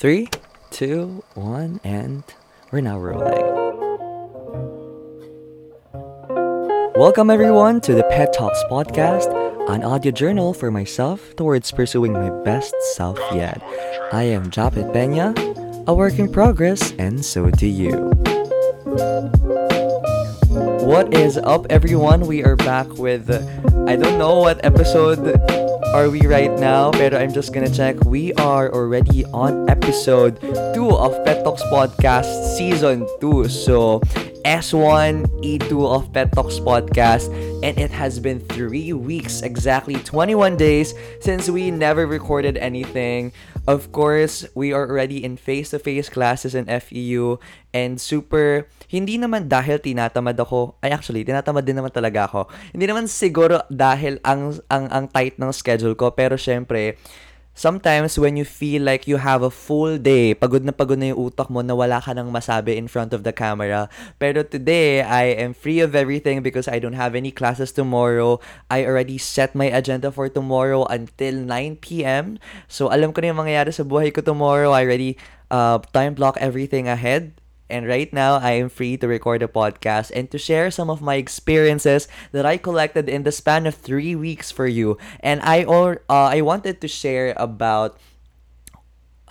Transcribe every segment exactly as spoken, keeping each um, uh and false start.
Three, two, one, and we're now rolling. Welcome everyone to the Pet Talks Podcast, an audio journal for myself towards pursuing my best self yet. I am Japit Benya, a work in progress, and so do you. What is up everyone? We are back with, I don't know what episode are we right now, pero I'm just gonna check. We are already on episode two of Pet Talks Podcast Season two. So, S one, E two of Pet Talks Podcast, and it has been three weeks, exactly twenty-one days, since we never recorded anything. Of course, we are already in face-to-face classes in F E U, and super, hindi naman dahil tinatamad ako, ay actually, tinatamad din naman talaga ako, hindi naman siguro dahil ang, ang, ang tight ng schedule ko, pero syempre, sometimes when you feel like you have a full day, pagod na pagod na yung utak mo na wala ka nang masabi in front of the camera. Pero today, I am free of everything because I don't have any classes tomorrow. I already set my agenda for tomorrow until nine p.m. So alam ko na yung mangyayari sa buhay ko tomorrow. I already uh, time block everything ahead. And right now, I am free to record a podcast and to share some of my experiences that I collected in the span of three weeks for you. And I or uh, I wanted to share about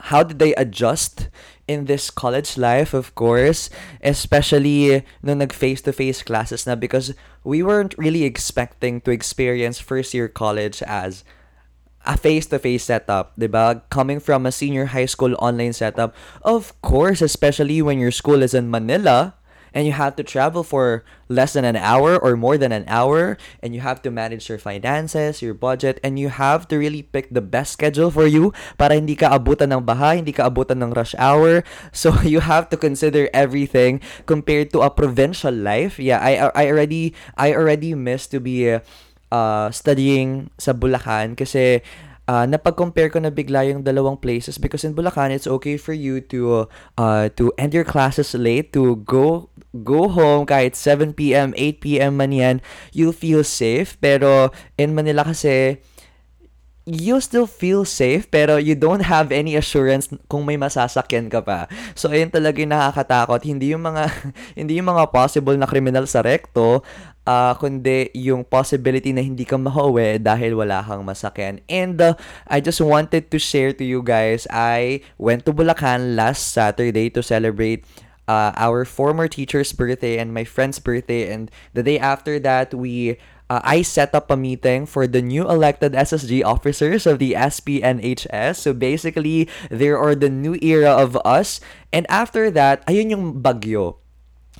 how did they adjust in this college life, of course, especially nung nag-face-to-face classes na, because we weren't really expecting to experience first-year college as a face-to-face setup, diba? Coming from a senior high school online setup, of course, especially when your school is in Manila and you have to travel for less than an hour or more than an hour, and you have to manage your finances, your budget, and you have to really pick the best schedule for you para hindi ka abutan ng baha, hindi ka abutan ng rush hour. So you have to consider everything compared to a provincial life. Yeah, I I already I already miss to be Uh, Uh, studying sa Bulacan kasi uh, napag-compare ko na bigla yung dalawang places, because in Bulacan it's okay for you to uh, to end your classes late, to go go home kahit seven p.m. eight p.m. man yan, you'll feel safe. Pero in Manila kasi you still feel safe pero you don't have any assurance kung may masasakyan ka pa. So ayun talaga yung nakakatakot, hindi yung mga hindi yung mga possible na kriminal sa Recto, Uh, kundi yung possibility na hindi ka mahauwi dahil wala kang masakyan. And uh, I just wanted to share to you guys, I went to Bulacan last Saturday to celebrate uh, our former teacher's birthday and my friend's birthday. And the day after that, we uh, I set up a meeting for the new elected S S G officers of the S P N H S. So basically, they are the new era of us. And after that, ayun yung bagyo.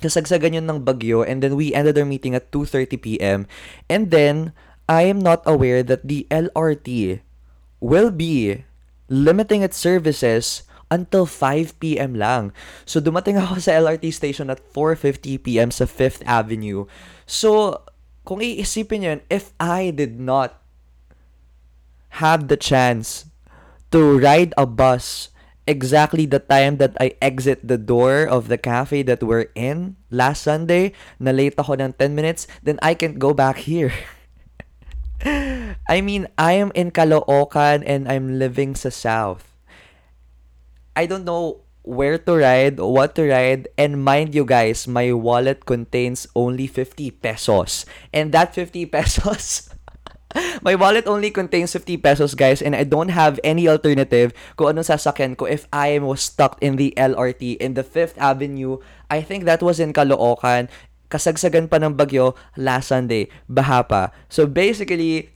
Kasagsagan yun ng bagyo, and then we ended our meeting at two thirty p.m. And then, I am not aware that the L R T will be limiting its services until five p.m. lang. So, dumating ako sa L R T station at four fifty p.m. sa Fifth Avenue. So, kung iisipin yun, if I did not have the chance to ride a bus exactly the time that I exit the door of the cafe that we're in last Sunday, na late ako ng ten minutes, then I can't go back here. I mean, I am in Caloocan and I'm living sa South. I don't know where to ride, what to ride, and mind you guys, my wallet contains only fifty pesos. And that fifty pesos... My wallet only contains fifty pesos, guys, and I don't have any alternative kung anong sasakyan ko if I was stuck in the L R T in the Fifth Avenue. I think that was in Caloocan. Kasagsagan pa ng bagyo last Sunday. Baha pa. So basically,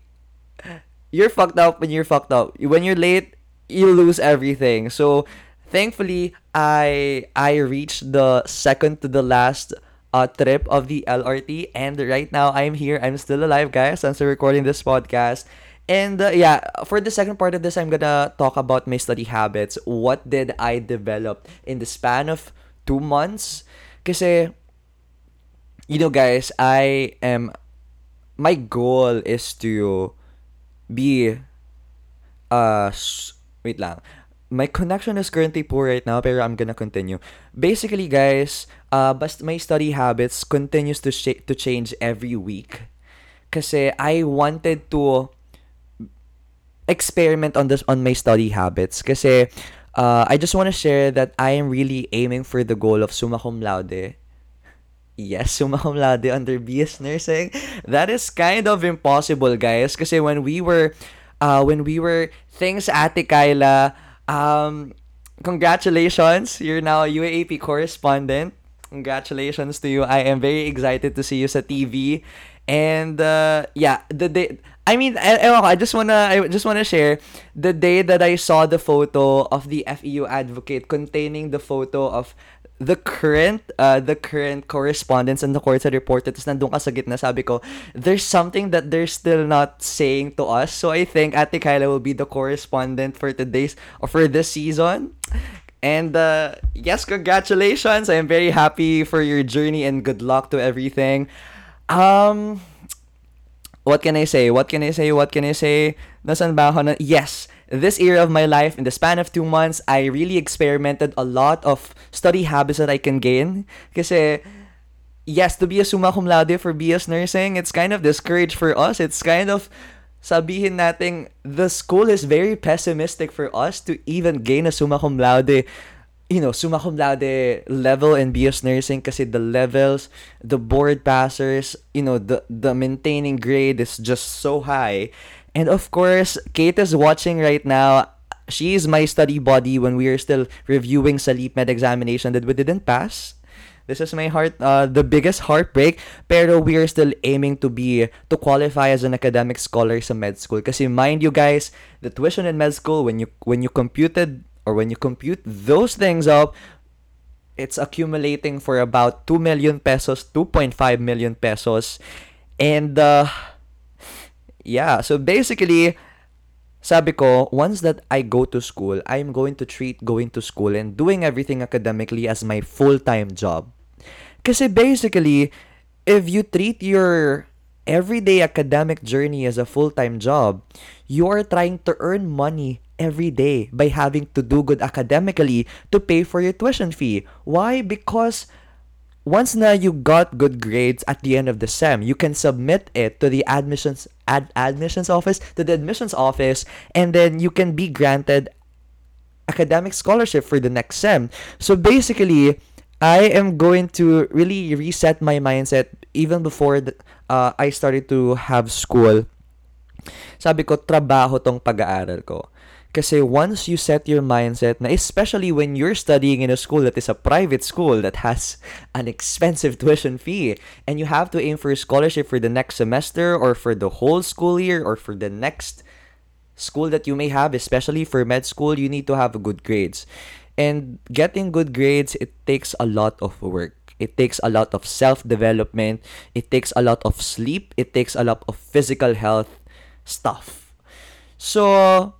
you're fucked up when you're fucked up. When you're late, you lose everything. So thankfully, I I reached the second to the last Uh, trip of the L R T, and right now I'm here, I'm still alive guys, I'm still recording this podcast. And uh, yeah, for the second part of this, I'm gonna talk about my study habits, what did I develop in the span of two months, kasi you know guys, I am my goal is to be uh wait lang my connection is currently poor right now, pero I'm gonna continue. Basically, guys, uh, basta my study habits continues to sh- to change every week. Kasi I wanted to experiment on this on my study habits kasi uh, I just want to share that I am really aiming for the goal of summa cum laude. Yes, summa cum laude under B S Nursing. That is kind of impossible, guys, kasi when we were uh, when we were thanks Ate Kyla, um congratulations, you're now a U A A P correspondent. Congratulations to you. I am very excited to see you sa T V. And uh, yeah, the day I mean, I, I just wanna I just wanna share the day that I saw the photo of the F E U Advocate containing the photo of the current uh, the current correspondents and the courts had reported. Tapos nandun ka sa gitna, sabi ko, there's something that they're still not saying to us. So I think Ate Kyla will be the correspondent for today's or for this season. And uh, yes, congratulations! I am very happy for your journey and good luck to everything. Um. What can I say? What can I say? What can I say? Nasaan ba ako na? Yes, this era of my life, in the span of two months, I really experimented a lot of study habits that I can gain. Kasi, yes, to be a summa cum laude for B S Nursing, it's kind of discouraged for us. It's kind of, sabihin natin, the school is very pessimistic for us to even gain a summa cum laude, you know, summa cum laude level in B S Nursing kasi the levels, the board passers, you know, the, the maintaining grade is just so high. And of course, Kate is watching right now. She is my study buddy when we are still reviewing sa LeapMed examination that we didn't pass. This is my heart, uh, the biggest heartbreak, pero we are still aiming to be, to qualify as an academic scholar sa med school. Kasi mind you guys, the tuition in med school, when you, when you computed, or when you compute those things up, it's accumulating for about two million pesos, two point five million pesos. And, uh, yeah, so basically, sabi ko, once that I go to school, I'm going to treat going to school and doing everything academically as my full-time job. Kasi basically, if you treat your everyday academic journey as a full-time job, you are trying to earn money every day by having to do good academically to pay for your tuition fee. Why? Because once na you got good grades at the end of the sem, you can submit it to the admissions ad, admissions office, to the admissions office, and then you can be granted academic scholarship for the next sem. So basically, I am going to really reset my mindset even before the, uh, I started to have school. Sabi ko, trabaho tong pag-aaral ko. Kasi once you set your mindset, na especially when you're studying in a school that is a private school that has an expensive tuition fee, and you have to aim for a scholarship for the next semester or for the whole school year or for the next school that you may have, especially for med school, you need to have good grades. And getting good grades, it takes a lot of work. It takes a lot of self-development. It takes a lot of sleep. It takes a lot of physical health stuff. So,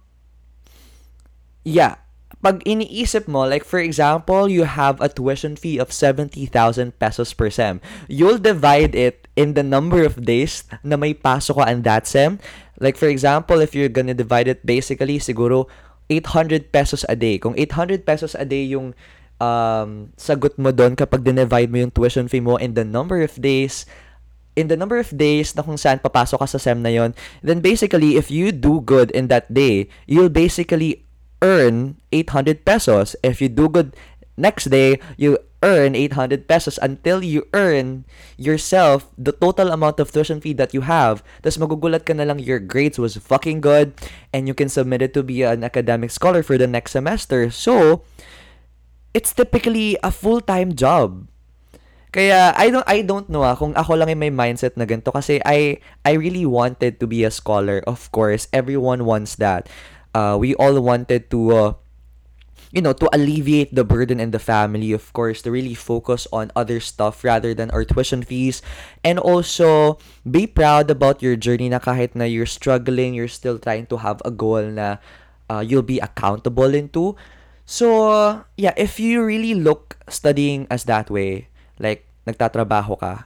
yeah, pag iniisip mo, like for example, you have a tuition fee of seventy thousand pesos per sem. You'll divide it in the number of days na may pasok ka on that sem. Like for example, if you're gonna divide it basically, siguro eight hundred pesos a day. Kung eight hundred pesos a day yung um, sagot mo doon kapag dinivide mo yung tuition fee mo in the number of days, in the number of days na kung saan papasok ka sa sem na yon, then basically, if you do good in that day, you'll basically earn eight hundred pesos. If you do good next day, you earn eight hundred pesos until you earn yourself the total amount of tuition fee that you have. Tapos magugulat ka na lang your grades was fucking good and you can submit it to be an academic scholar for the next semester. So, it's typically a full-time job. Kaya I don't I don't know ah, kung ako lang yung may mindset na ganito kasi I I really wanted to be a scholar. Of course, everyone wants that. Uh, we all wanted to, uh, you know, to alleviate the burden in the family, of course, to really focus on other stuff rather than our tuition fees. And also, be proud about your journey na kahit na you're struggling, you're still trying to have a goal na uh, you'll be accountable into. So, uh, yeah, if you really look studying as that way, like, nagtatrabaho ka,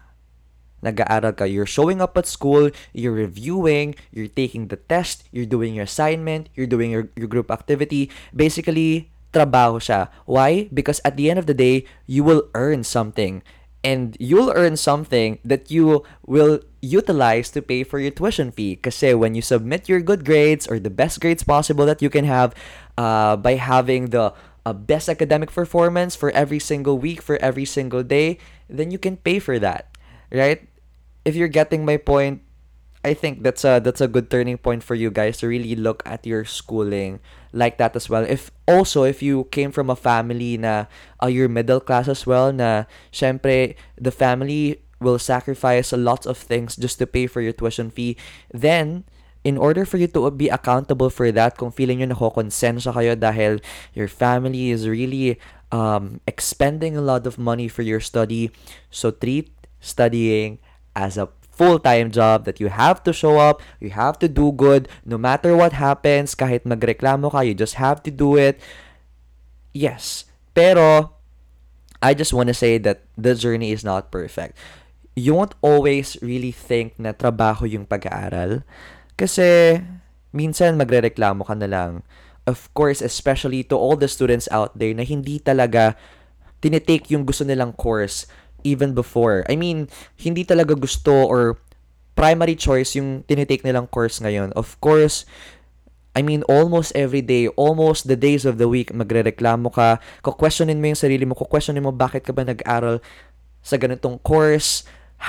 nag-aaral ka, you're showing up at school, you're reviewing, you're taking the test, you're doing your assignment, you're doing your, your group activity. Basically, trabaho siya. Why? Because at the end of the day, you will earn something. And you'll earn something that you will utilize to pay for your tuition fee. Kasi when you submit your good grades or the best grades possible that you can have uh, by having the uh, best academic performance for every single week, for every single day, then you can pay for that, right? If you're getting my point, I think that's a, that's a good turning point for you guys to really look at your schooling like that as well. If also, if you came from a family na uh, you're middle class as well, na syempre the family will sacrifice a lot of things just to pay for your tuition fee, then in order for you to be accountable for that, kung feeling nyo nakokonsensya kayo dahil your family is really um, expending a lot of money for your study, so treat studying as a full-time job that you have to show up, you have to do good, no matter what happens, kahit magreklamo ka, you just have to do it. Yes, pero I just want to say that the journey is not perfect. You won't always really think na trabaho yung pag-aaral. Kasi, minsan magrereklamo ka na lang. Of course, especially to all the students out there na hindi talaga tinitake yung gusto nilang course even before. I mean, hindi talaga gusto or primary choice yung tinitake nilang course ngayon. Of course, I mean, almost every day, almost the days of the week, magrereklamo ka, kukwestiyonin mo yung sarili mo, kukwestiyonin mo bakit ka ba nag-aral sa ganitong course.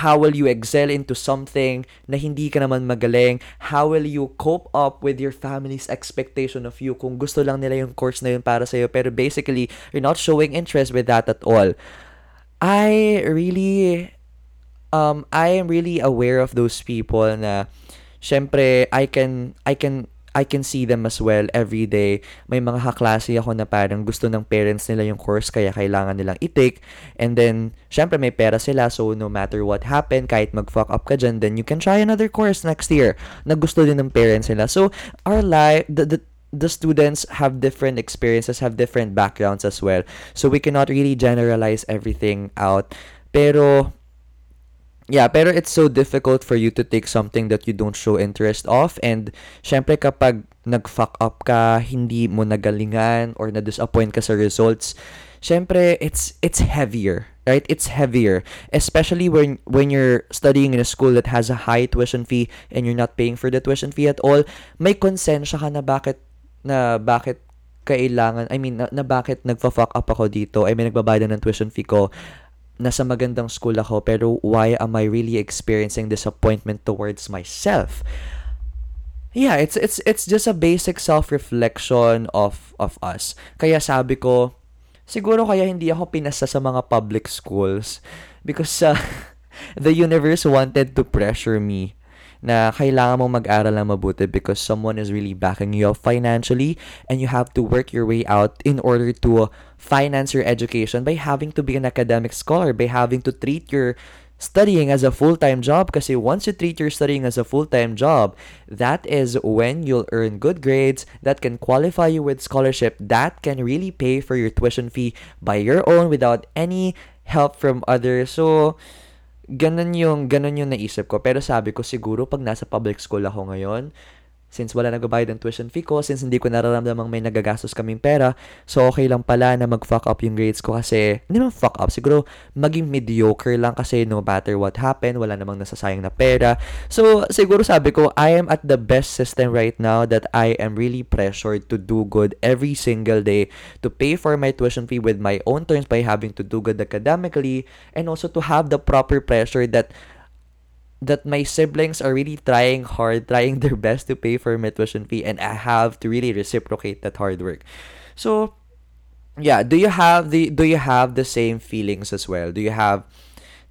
How will you excel into something na hindi ka naman magaling? How will you cope up with your family's expectation of you kung gusto lang nila yung course na yun para sa'yo? Pero basically, you're not showing interest with that at all. I really, um, I am really aware of those people na, syempre, I can, I can, I can see them as well every day. May mga kaklase ako na parang gusto ng parents nila yung course kaya kailangan nilang i-take. And then, syempre may pera sila, so no matter what happened, kahit mag-fuck up ka dyan, then you can try another course next year na gusto din ng parents nila. So, our life, the, the, the students have different experiences, have different backgrounds as well. So, we cannot really generalize everything out. Pero, Yeah, pero it's so difficult for you to take something that you don't show interest of, and syempre kapag nag-fuck up ka, hindi mo nagalingan or na-disappoint ka sa results, syempre it's it's heavier, right? It's heavier, especially when when you're studying in a school that has a high tuition fee and you're not paying for the tuition fee at all. May konsensya ka na bakit na bakit kailangan, I mean, na, na bakit nagfa-fuck up ako dito. I mean, nagbabayad ng tuition fee ko. Nasa magandang school ako, pero why am I really experiencing disappointment towards myself? Yeah, it's it's it's just a basic self-reflection of of us. Kaya sabi ko, siguro kaya hindi ako pinasa sa mga public schools because uh, the universe wanted to pressure me na kailangan mong mag-aral ng mabuti because someone is really backing you up financially and you have to work your way out in order to finance your education by having to be an academic scholar, by having to treat your studying as a full-time job. Kasi once you treat your studying as a full-time job, that is when you'll earn good grades that can qualify you with scholarship, that can really pay for your tuition fee by your own without any help from others. So, Ganon yung, ganon yung naisip ko. Pero sabi ko, siguro pag nasa public school ako ngayon, since wala nagbabayad ng tuition fee ko, since hindi ko nararamdamang may nagagastos kaming pera, so okay lang pala na mag-fuck up yung grades ko kasi, hindi naman fuck up, siguro maging mediocre lang kasi no matter what happened, wala namang nasasayang na pera. So, siguro sabi ko, I am at the best system right now that I am really pressured to do good every single day, to pay for my tuition fee with my own terms by having to do good academically, and also to have the proper pressure that that my siblings are really trying hard, trying their best to pay for my tuition fee, and I have to really reciprocate that hard work. So, yeah, do you have the do you have the same feelings as well? Do you have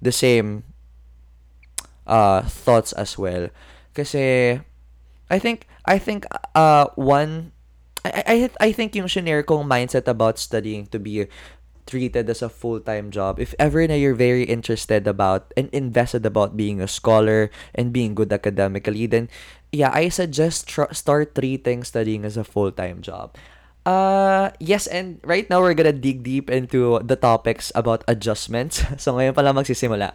the same uh thoughts as well? Kasi I think I think uh one I I I think yung shinare kong mindset about studying to be treated as a full-time job. If ever na you're very interested about and invested about being a scholar and being good academically, then yeah, I suggest tr- start treating studying as a full-time job. Uh, yes, and right now we're gonna dig deep into the topics about adjustments. So ngayon pala magsisimula.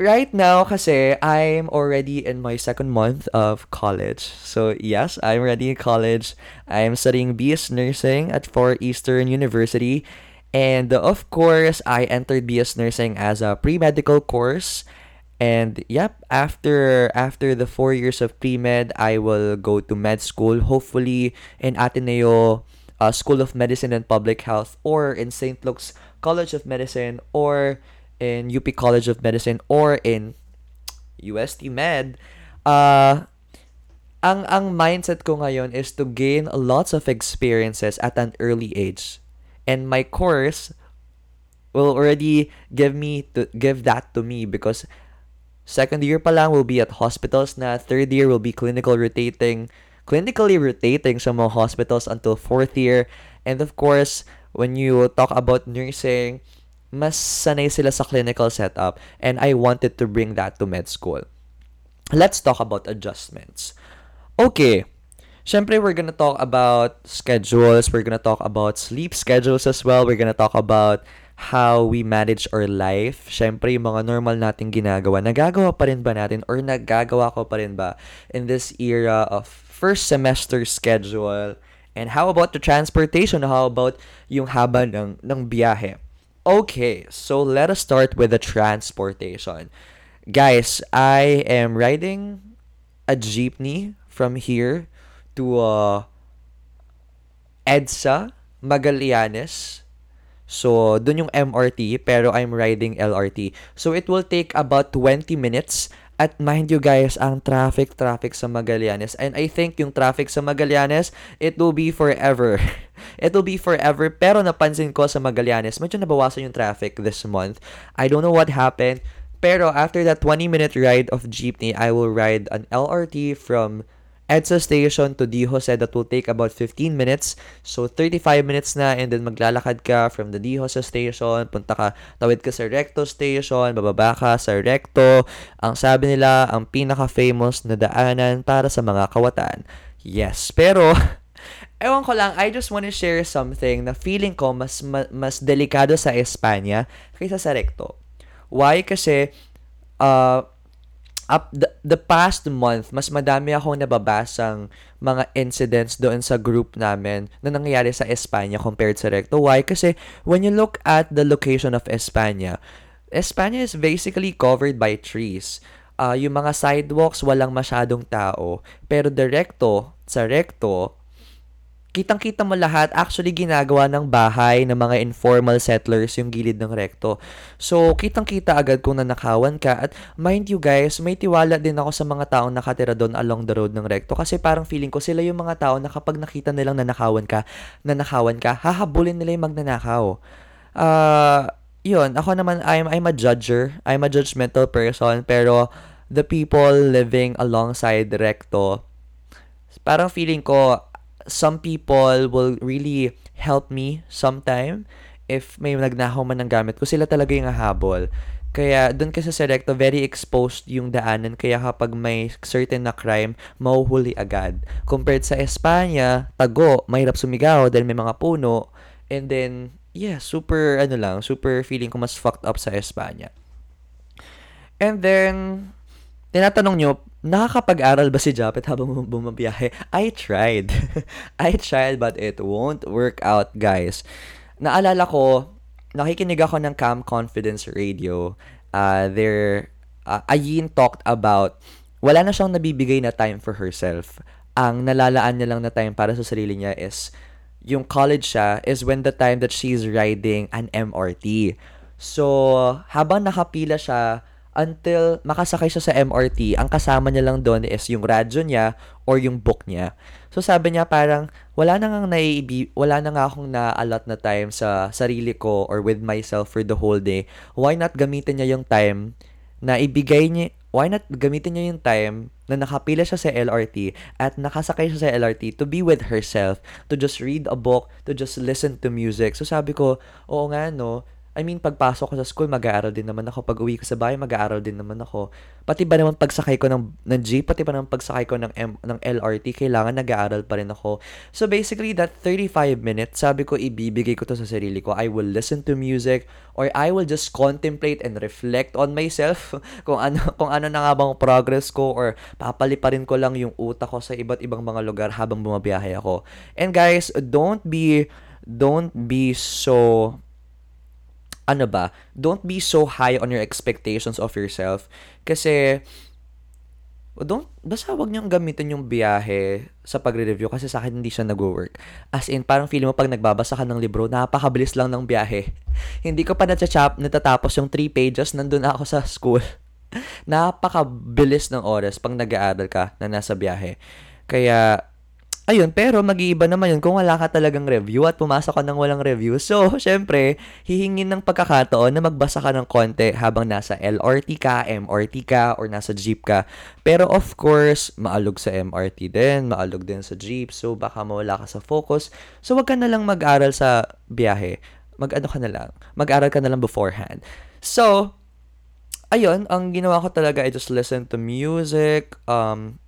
Right now kasi I'm already in my second month of college. So yes, I'm already in college. I'm studying B S Nursing at Northeastern University. And, of course, I entered B S Nursing as a pre-medical course. And yep, after after the four years of pre-med, I will go to med school, hopefully in Ateneo uh, School of Medicine and Public Health, or in Saint Luke's College of Medicine, or in U P College of Medicine, or in U S T Med. Uh, ang ang mindset ko ngayon is to gain lots of experiences at an early age. And my course will already give me to give that to me, because second year pa lang will be at hospitals na, third year will be clinical rotating, clinically rotating sa mga hospitals until fourth year. And of course, when you talk about nursing, mas sanay sila sa clinical setup, and I wanted to bring that to med school. Let's talk about adjustments. Okay, syempre we're gonna talk about schedules, we're gonna talk about sleep schedules as well, we're gonna talk about how we manage our life. Syempre yung mga normal nating ginagawa, nagagawa pa rin ba natin, or nagagawa ko pa rin ba in this era of first semester schedule? And how about the transportation? How about yung haba ng, ng biyahe? Okay, so let us start with the transportation. Guys, I am riding a jeepney from here to uh, EDSA, Magallanes. So, dun yung M R T, pero I'm riding L R T. So, it will take about twenty minutes. At mind you guys, ang traffic-traffic sa Magallanes. And I think yung traffic sa Magallanes, it will be forever. It will be forever. Pero napansin ko sa Magallanes, medyo nabawasan yung traffic this month. I don't know what happened. Pero after that twenty-minute ride of jeepney, I will ride an L R T from EDSA station to Dijo. Said that will take about fifteen minutes. So, thirty-five minutes na. And then, maglalakad ka from the Dijo sa station. Punta ka, tawid ka sa Recto station. Bababa ka sa Recto. Ang sabi nila, ang pinaka-famous na daanan para sa mga kawatan. Yes. Pero, ewan ko lang, I just want to share something na feeling ko mas, mas, mas delikado sa Espanya kaysa sa Recto. Why? Kasi, uh... Up the, the past month, mas madami akong nababasang mga incidents doon sa group namin na nangyayari sa Espanya compared sa Recto. Why? Kasi when you look at the location of Espanya, Espanya is basically covered by trees. Uh, yung mga sidewalks, walang masyadong tao. Pero the Recto, sa Recto, kitang-kita mo lahat. Actually, ginagawa ng bahay ng mga informal settlers yung gilid ng Recto. So, kitang-kita agad kung nanakawan ka. At mind you guys, may tiwala din ako sa mga taong nakatira doon along the road ng Recto. Kasi parang feeling ko sila yung mga tao na kapag nakita nilang nanakawan ka, nanakawan ka, hahabulin nila yung magnanakaw. Uh, yun, ako naman, I'm, I'm a judger. I'm a judgmental person. Pero the people living alongside Recto, parang feeling ko, some people will really help me sometime if may nagnakaw man ng gamit ko. Sila talaga yung hahabol. Kaya doon kasi sa Recto, very exposed yung daanan. Kaya kapag may certain na crime, mahuhuli agad. Compared sa Espanya, tago, mahirap sumigaw dahil may mga puno. And then, yeah, super ano lang, super feeling ko mas fucked up sa Espanya. And then, tinatanong nyo, nakakapag-aral ba si Japit habang bumabiyahe? I tried. I tried, but it won't work out, guys. Naalala ko, nakikinig ako ng Cam Confidence Radio. Uh, there, uh, Ayin talked about, wala na siyang nabibigay na time for herself. Ang nalalaan niya lang na time para sa sarili niya is, yung college siya, is when the time that she's riding an M R T. So, habang nakapila siya, until makasakay siya sa M R T, ang kasama niya lang doon is yung radyo niya or yung book niya. So sabi niya parang, wala na nga naiibi, wala na nga akong na-allot na time sa sarili ko or with myself for the whole day. Why not gamitin niya yung time na ibigay niya, why not gamitin niya yung time na nakapila siya sa L R T at nakasakay siya sa L R T to be with herself, to just read a book, to just listen to music. So sabi ko, oo nga no, I mean, pagpasok ko sa school, mag-aaral din naman ako. Pag-uwi ko sa bahay, mag-aaral din naman ako. Pati ba naman pagsakay ko ng, ng jeep, pati ba naman pagsakay ko ng, M, ng L R T, kailangan nag-aaral pa rin ako. So basically, that thirty-five minutes, sabi ko, ibibigay ko to sa sarili ko. I will listen to music or I will just contemplate and reflect on myself kung ano, kung ano na nga bang progress ko, or papaliparin ko lang yung utak ko sa iba't ibang mga lugar habang bumabiyahe ako. And guys, don't be, don't be so... ano ba, don't be so high on your expectations of yourself. Kasi, don't, basta wag niyong gamitin yung biyahe sa pagre-review kasi sa akin hindi siya nag-work. As in, parang feeling mo pag nagbabasa ka ng libro, napakabilis lang ng biyahe. Hindi ko pa natachap, natatapos yung three pages, nandun ako sa school. Napakabilis ng oras pag nag-aaral ka na nasa biyahe. Kaya, ayun, pero mag-iiba naman yun kung wala ka talagang review at pumasok ka ng walang review. So, syempre, hihingin ng pagkakataon na magbasa ka ng konti habang nasa L R T ka, M R T ka, or nasa jeep ka. Pero of course, maalog sa M R T din, maalog din sa jeep, so baka mawala ka sa focus. So, wag ka na lang mag-aral sa biyahe. Mag-ano ka na lang. Mag-aral ka na lang beforehand. So, ayun, ang ginawa ko talaga, I just listen to music, um,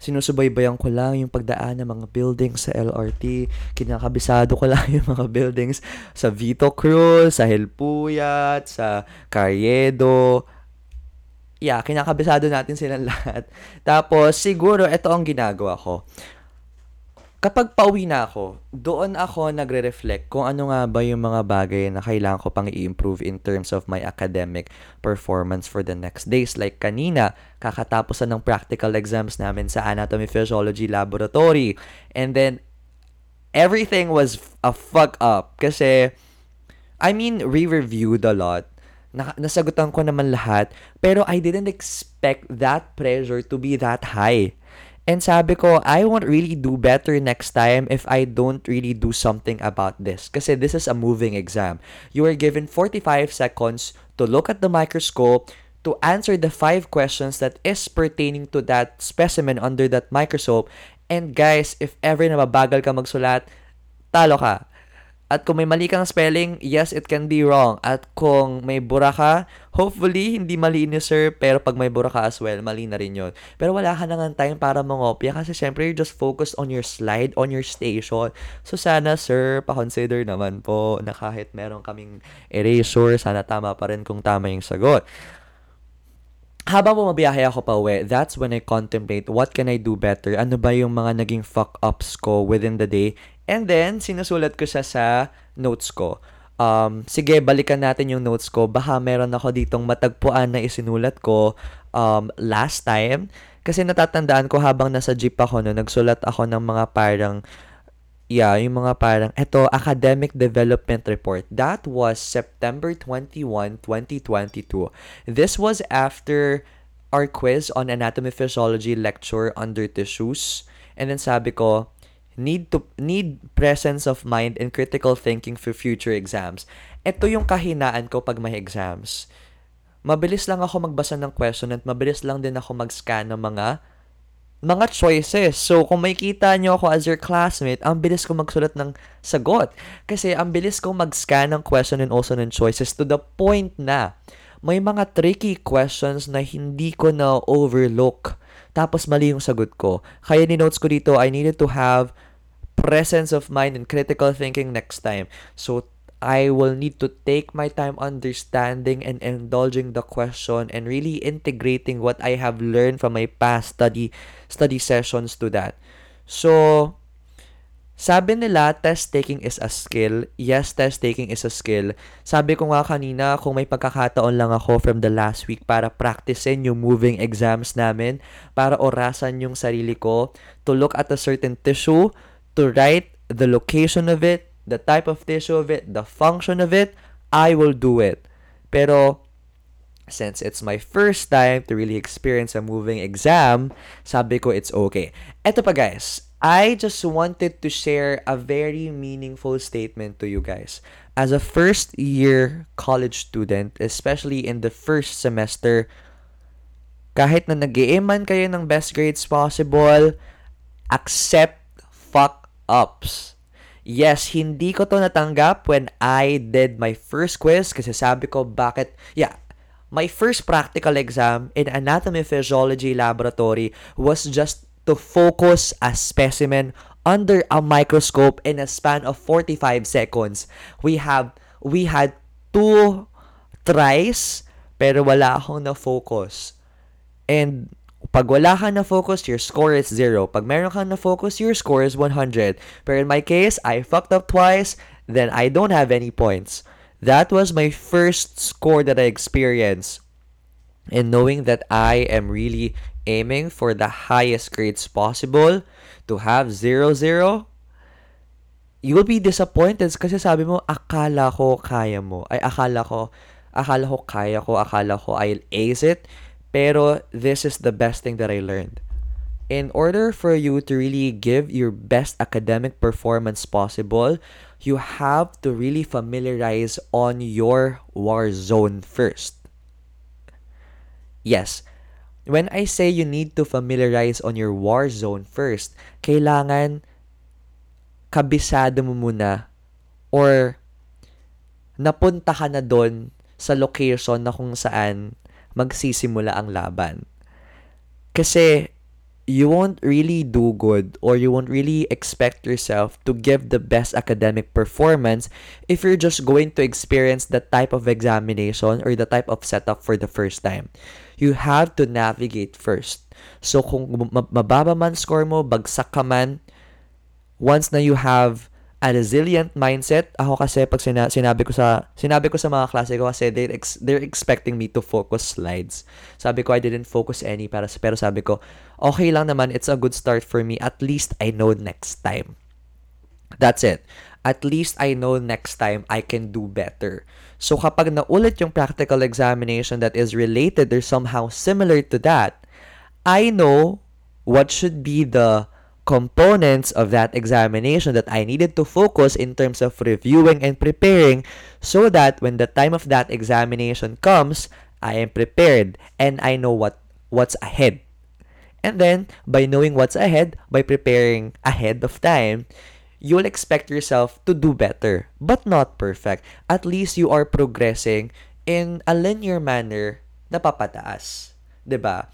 sinusubaybayan ko lang yung pagdaan ng mga buildings sa L R T. Kinakabisado ko lang yung mga buildings sa Vito Cruz, sa Helpuyat, sa Carriedo. Yeah, kinakabisado natin silang lahat. Tapos, siguro, ito ang ginagawa ko. Kapag pauwi na ako, doon ako nagre-reflect kung ano nga ba yung mga bagay na kailangan ko pang i-improve in terms of my academic performance for the next days. Like kanina, kakatapusan ng practical exams namin sa Anatomy Physiology Laboratory. And then, everything was a fuck up. Kasi, I mean, re-reviewed a lot. Na- nasagutan ko naman lahat. Pero I didn't expect that pressure to be that high. And sabi ko, I won't really do better next time if I don't really do something about this. Kasi this is a moving exam. You are given forty-five seconds to look at the microscope, to answer the five questions that is pertaining to that specimen under that microscope. And guys, if ever nababagal ka magsulat, talo ka. At kung may mali kang spelling, yes, it can be wrong. At kung may bura ka, hopefully, hindi mali ni sir, pero pag may bura ka as well, mali na rin yun. Pero wala ka na nga time para mangopya kasi syempre you're just focused on your slide, on your station. So sana sir, pa-consider naman po na kahit meron kaming eraser, sana tama pa rin kung tama yung sagot. Habang bumabiyahe ako pa uwi, that's when I contemplate what can I do better? Ano ba yung mga naging fuck-ups ko within the day? And then, sinusulat ko siya sa notes ko. Um, sige, balikan natin yung notes ko. Baka meron ako ditong matagpuan na isinulat ko um, last time. Kasi natatandaan ko habang nasa jeep ako, no, nagsulat ako ng mga parang, yeah, yung mga parang, eto, academic development report. That was September twenty-first, twenty twenty-two. This was after our quiz on anatomy physiology lecture under tissues. And then sabi ko, Need to need presence of mind and critical thinking for future exams. Ito yung kahinaan ko pag may exams. Mabilis lang ako magbasa ng question at mabilis lang din ako mag-scan ng mga mga choices. So, kung makikita nyo ako as your classmate, ang bilis ko magsulat ng sagot. Kasi ang bilis ko mag-scan ng question and also ng choices to the point na may mga tricky questions na hindi ko na overlook. Tapos mali yung sagot ko. Kaya ni-notes ko dito, I needed to have presence of mind and critical thinking next time. So, I will need to take my time understanding and indulging the question and really integrating what I have learned from my past study study sessions to that. So, sabi nila, test-taking is a skill. Yes, test-taking is a skill. Sabi ko nga kanina, kung may pagkakataon lang ako from the last week para practicein yung moving exams namin, para orasan yung sarili ko, to look at a certain tissue, to write the location of it, the type of tissue of it, the function of it, I will do it. Pero, since it's my first time to really experience a moving exam, sabi ko it's okay. Eto pa guys, I just wanted to share a very meaningful statement to you guys. As a first-year college student, especially in the first semester, kahit na nag-i-iman kayo ng best grades possible, accept fuck-ups. Yes, hindi ko to natanggap when I did my first quiz kasi sabi ko bakit, yeah, my first practical exam in Anatomy Physiology Laboratory was just to focus a specimen under a microscope in a span of forty-five seconds. We have we had two tries pero wala akong na-focus. And pag wala ka na-focus, your score is zero. Pag meron ka na-focus, your score is one hundred. Pero in my case, I fucked up twice, then I don't have any points. That was my first score that I experienced. And knowing that I am really aiming for the highest grades possible, to have zero zero, you will be disappointed kasi sabi mo, akala ko kaya mo. Ay, akala ko, akala ko kaya ko, akala ko I'll ace it. Pero this is the best thing that I learned. In order for you to really give your best academic performance possible, you have to really familiarize on your war zone first. Yes, when I say you need to familiarize on your war zone first, kailangan kabisado mo muna or napunta ka na doon sa location na kung saan magsisimula ang laban. Kasi you won't really do good or you won't really expect yourself to give the best academic performance if you're just going to experience that type of examination or the type of setup for the first time. You have to navigate first. So kung mababa man score mo, bagsak ka man, once na you have a resilient mindset, ako kasi pag sina- sinabi ko sa sinabi ko sa mga klase ko kasi they're, ex- they're expecting me to focus slides. Sabi ko I didn't focus any para pero sabi ko okay lang naman, it's a good start for me. At least I know next time. That's it. At least I know next time I can do better. So kapag naulit yung practical examination that is related or somehow similar to that, I know what should be the components of that examination that I needed to focus in terms of reviewing and preparing so that when the time of that examination comes, I am prepared and I know what, what's ahead. And then, by knowing what's ahead, by preparing ahead of time, you'll expect yourself to do better, but not perfect. At least you are progressing in a linear manner na papataas. Diba?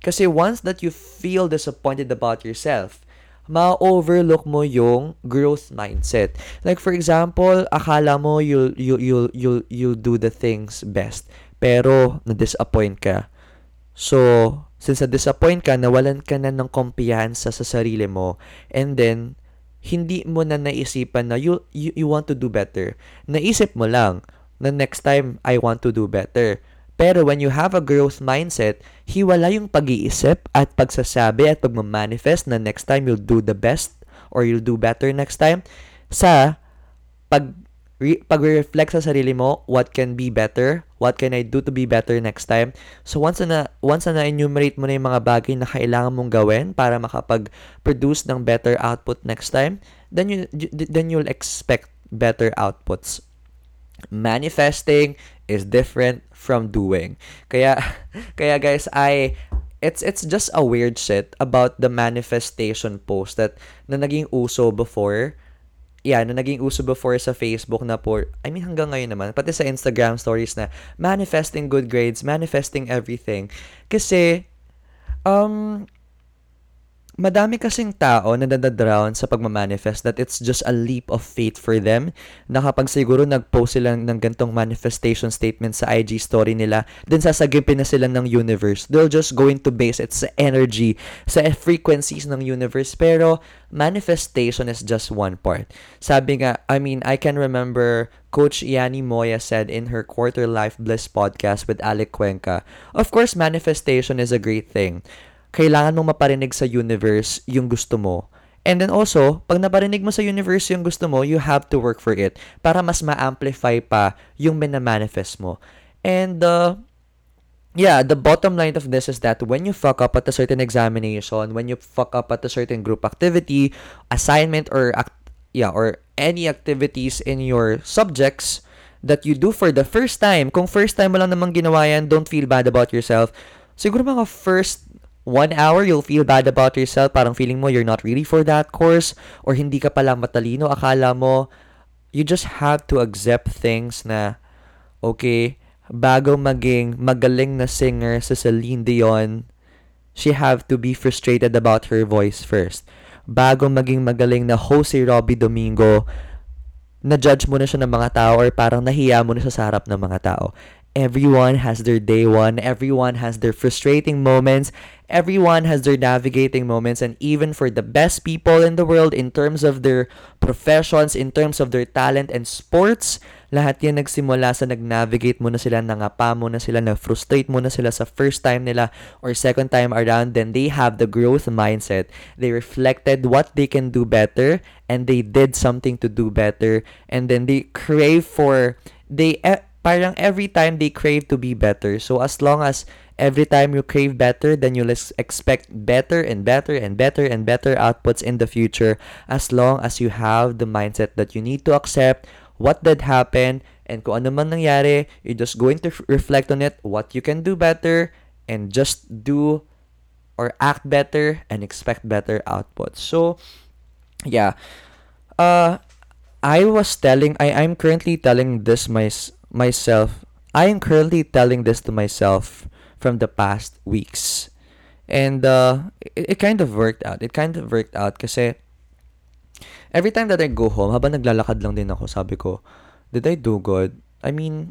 Kasi once that you feel disappointed about yourself, ma-overlook mo yung growth mindset. Like for example, akala mo you'll, you'll, you'll, you'll, you'll do the things best, pero na-disappoint ka. So, since na-disappoint ka, nawalan ka na ng kumpiyansa sa sarili mo. And then, hindi mo na naisipan na you, you, you want to do better. Naisip mo lang na next time, I want to do better. Pero when you have a growth mindset, hiwala yung pag-iisip at pagsasabi at pagmamanifest na next time you'll do the best or you'll do better next time sa pag re- pag-reflect sa sarili mo, what can be better, what can I do to be better next time. So once na once na enumerate mo na yung mga bagay na kailangan mong gawin para makapag-produce ng better output next time, then you then you'll expect better outputs. Manifesting is different from doing. Kaya, kaya guys, I, it's it's just a weird shit about the manifestation post that na naging uso before. Yeah, na naging uso before sa Facebook na po, I mean hanggang ngayon naman, pati sa Instagram stories na manifesting good grades, manifesting everything. Kasi, um, madami kasing tao na nadadrown sa pagmamanifest that it's just a leap of faith for them. Na kapag siguro nag-post sila ng gantong manifestation statement sa I G story nila, then sasagipin na sila ng universe. They're just going to base it sa energy, sa frequencies ng universe. Pero manifestation is just one part. Sabi nga, I mean, I can remember Coach Yani Moya said in her Quarter Life Bliss podcast with Alec Cuenca, of course, manifestation is a great thing. Kailangan mong maparinig sa universe yung gusto mo. And then also, pag naparinig mo sa universe yung gusto mo, you have to work for it para mas ma-amplify pa yung minamanifest mo. And uh, yeah, the bottom line of this is that when you fuck up at a certain examination, when you fuck up at a certain group activity, assignment, or act- yeah or any activities in your subjects that you do for the first time, kung first time mo lang namang ginawa yan, don't feel bad about yourself. Siguro mga first One hour, you'll feel bad about yourself. Parang feeling mo you're not really for that course or hindi ka pala matalino. Akala mo, you just have to accept things na, okay, bago maging magaling na singer sa Céline Dion, she have to be frustrated about her voice first. Bago maging magaling na host si Robbie Domingo, na-judge mo na siya ng mga tao or parang nahiya mo na siya sa harap ng mga tao. Everyone has their day one. Everyone has their frustrating moments. Everyone has their navigating moments. And even for the best people in the world in terms of their professions, in terms of their talent and sports, lahat yan nagsimula sa nag-navigate mo na sila, nangapa mo na sila, na-frustrate mo na sila sa first time nila or second time around. Then they have the growth mindset. They reflected what they can do better and they did something to do better. And then they crave for... they. Parang every time they crave to be better. So as long as every time you crave better, then you'll expect better and better and better and better outputs in the future, as long as you have the mindset that you need to accept what did happen, and kung ano man nangyari, you're just going to reflect on it, what you can do better, and just do or act better and expect better outputs. So, yeah. Uh, I was telling, I, I'm currently telling this myself, myself, I am currently telling this to myself from the past weeks. And uh, it, it kind of worked out. It kind of worked out kasi every time that I go home, habang naglalakad lang din ako, sabi ko, did I do good? I mean,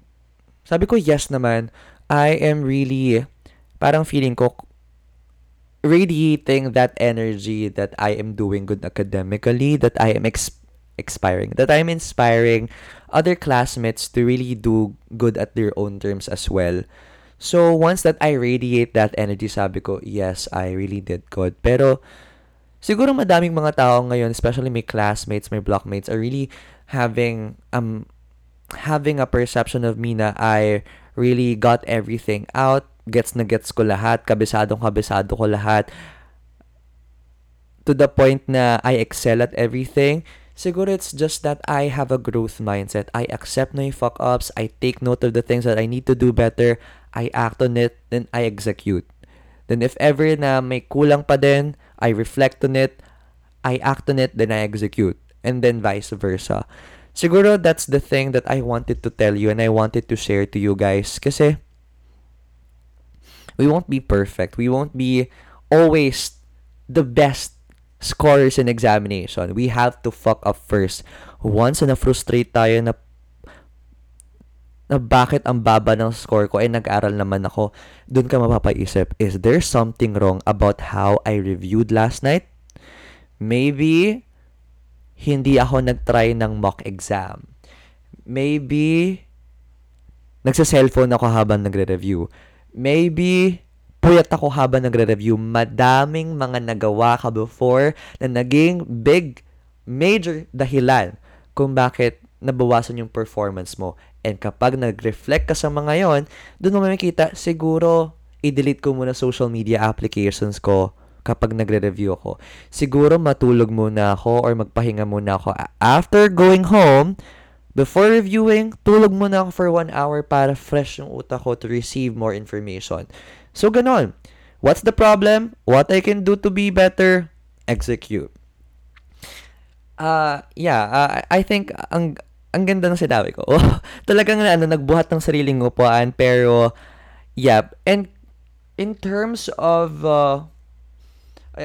sabi ko, yes naman. I am really, parang feeling ko, radiating that energy that I am doing good academically, that I am experiencing expiring that I'm inspiring other classmates to really do good at their own terms as well. So once that I radiate that energy, sabi ko, yes, I really did good. Pero siguro madaming mga tao ngayon, especially my classmates, my blockmates, are really having um having a perception of me na I really got everything out, gets na gets ko lahat, kabisadong kabisado ko lahat, to the point na I excel at everything. Siguro it's just that I have a growth mindset. I accept na yung fuck-ups. I take note of the things that I need to do better. I act on it. Then I execute. Then if ever na may kulang pa din, I reflect on it. I act on it. Then I execute. And then vice versa. Siguro that's the thing that I wanted to tell you and I wanted to share to you guys. Kasi we won't be perfect. We won't be always the best scorers in examination. We have to fuck up first. Once na frustrate tayo na na bakit ang baba ng score ko, ay eh, nag-aral naman ako, dun ka mapapaisip, is there something wrong about how I reviewed last night? Maybe hindi ako nag-try ng mock exam. Maybe nagsa-cellphone ako habang nagre-review. Maybe puyat ako habang nagre-review. Madaming mga nagawa ka before na naging big, major dahilan kung bakit nabawasan yung performance mo. And kapag nag-reflect ka sa mga yon, doon mo makikita, siguro, i-delete ko muna social media applications ko kapag nagre-review ako. Siguro, matulog muna ako or magpahinga muna ako. After going home, before reviewing, tulog muna ako for one hour para fresh yung utak ko to receive more information. So, ganon. What's the problem? What I can do to be better? Execute. Uh, yeah, uh, I think ang, ang ganda ng sinabi ko. Oh, talagang ano, nagbuhat ng sariling upuan, pero, yeah. And in terms of, uh,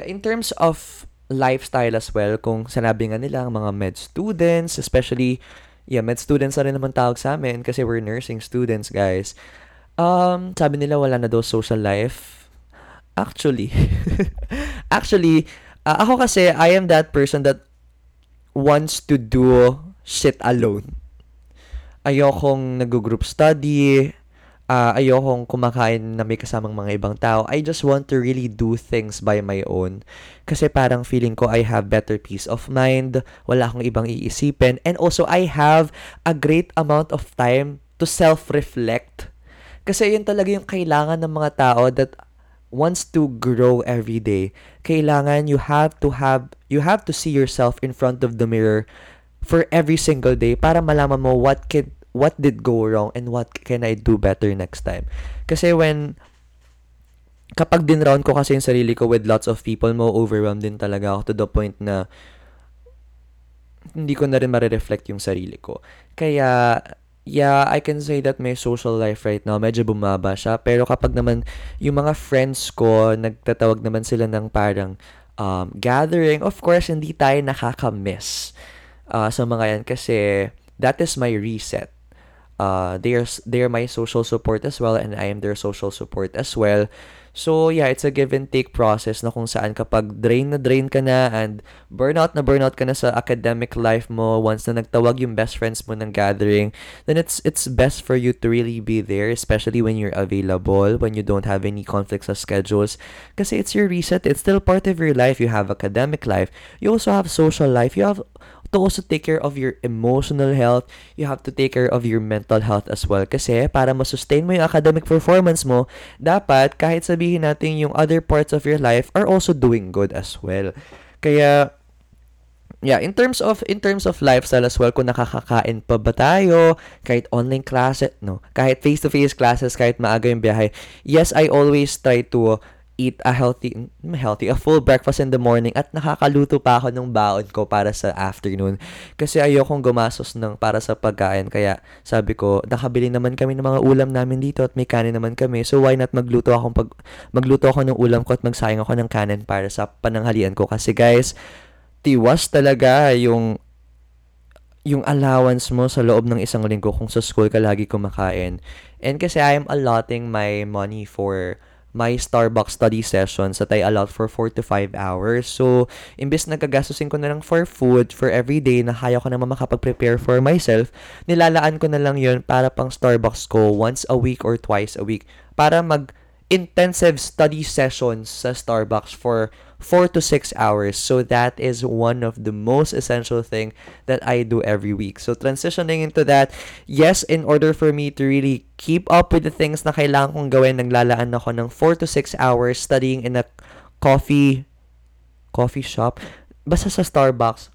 in terms of lifestyle as well, kung sanabi nga nila ang mga med students, especially, yeah, med students na rin naman tawag sa amin kasi we're nursing students, guys. Um, sabi nila wala na daw social life. Actually, actually, uh, ako kasi, I am that person that wants to do shit alone. Ayokong nag-group study, uh, ayokong kumakain na may kasamang mga ibang tao. I just want to really do things by my own. Kasi parang feeling ko I have better peace of mind, wala akong ibang iisipin, and also I have a great amount of time to self-reflect. Kasi yun talaga yung kailangan ng mga tao that wants to grow every day. Kailangan you have to have, you have to see yourself in front of the mirror for every single day para malaman mo what can, what did go wrong and what can I do better next time. Kasi when, kapag din-round ko kasi yung sarili ko with lots of people, ma-overwhelmed din talaga ako to the point na hindi ko na rin marireflect yung sarili ko. Kaya, yeah, I can say that my social life right now, medyo bumaba siya. Pero kapag naman yung mga friends ko, nagtatawag naman sila ng parang um, gathering, of course, hindi tayo nakakamiss uh, sa mga yan kasi that is my reset. uh, they are they are my social support as well, and I am their social support as well. So yeah, it's a give and take process na kung saan kapag drain na drain ka na and burnout na burnout ka na sa academic life mo, once na nagtawag yung best friends mo ng gathering, then it's it's best for you to really be there, especially when you're available, when you don't have any conflicts of schedules, kasi it's your reset, it's still part of your life. You have academic life, you also have social life, you have to also take care of your emotional health, you have to take care of your mental health as well, kasi para masustain mo yung academic performance mo, dapat kahit sabihin natin yung other parts of your life are also doing good as well. Kaya yeah, in terms of in terms of lifestyle as well, kung nakakakain pa ba tayo, kahit online classes, no, kahit face-to-face classes, kahit maaga yung biyahe, yes, I always try to eat a healthy, healthy, a full breakfast in the morning, at nakakaluto pa ako ng baon ko para sa afternoon kasi ayokong gumastos ng para sa pagkain. Kaya sabi ko, nakabili naman kami ng mga ulam namin dito at may kanin naman kami, so why not magluto akong pag, magluto ako ng ulam ko at magsayang ako ng kanin para sa pananghalian ko. Kasi guys, tiwas talaga yung yung allowance mo sa loob ng isang linggo kung sa school ka lagi kumakain. And kasi I am allotting my money for my Starbucks study sessions that I allot for four to five hours. So, imbes nagagastusin ko na lang for food for every day na kaya ko naman makapag-prepare for myself, nilalaan ko na lang yun para pang Starbucks ko once a week or twice a week para mag-intensive study sessions sa Starbucks for four to six hours. So, that is one of the most essential thing that I do every week. So, transitioning into that, yes, in order for me to really keep up with the things na kailangan kong gawin, naglalaan ako ng four to six hours studying in a coffee coffee shop, basta sa Starbucks.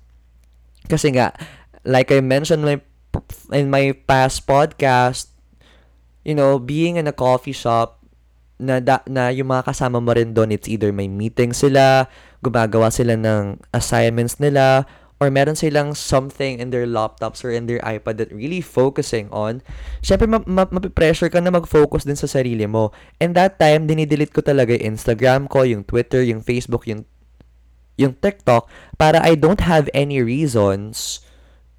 Kasi nga, like I mentioned my, in my past podcast, you know, being in a coffee shop, na, da, na yung mga kasama mo rin doon, it's either may meeting sila, gumagawa sila ng assignments nila, or meron silang something in their laptops or in their iPad that really focusing on, syempre, ma- ma- mapipressure ka na mag-focus din sa sarili mo. And that time, dinidelete ko talaga yung Instagram ko, yung Twitter, yung Facebook, yung, yung TikTok, para I don't have any reasons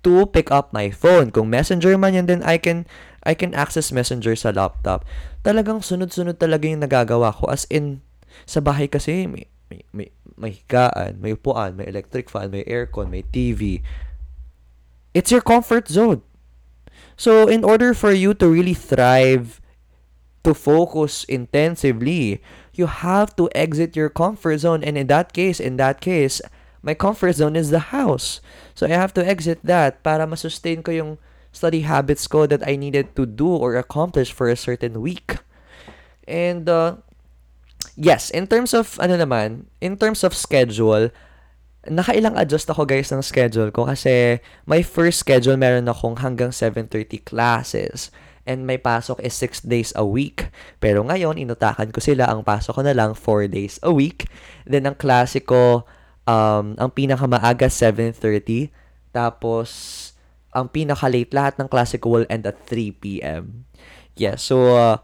to pick up my phone. Kung Messenger man yun, then I can, I can access Messenger sa laptop. Talagang sunod-sunod talaga yung nagagawa ko. As in, sa bahay kasi, may, May, may, may higaan, may upuan, may electric fan, may aircon, may T V. It's your comfort zone. So, in order for you to really thrive, to focus intensively, you have to exit your comfort zone. And in that case, in that case, my comfort zone is the house. So, I have to exit that para masustain ko yung study habits ko that I needed to do or accomplish for a certain week. And, uh, yes, in terms of, ano naman, in terms of schedule, nakailang adjust ako guys ng schedule ko kasi my first schedule meron akong hanggang seven thirty classes and my pasok is six days a week. Pero ngayon, inutakan ko sila, ang pasok ko na lang four days a week. Then ang klase ko, um, ang pinakamaaga seven thirty, tapos ang pinakalate lahat ng klase ko will end at three p.m. Yeah, so, uh,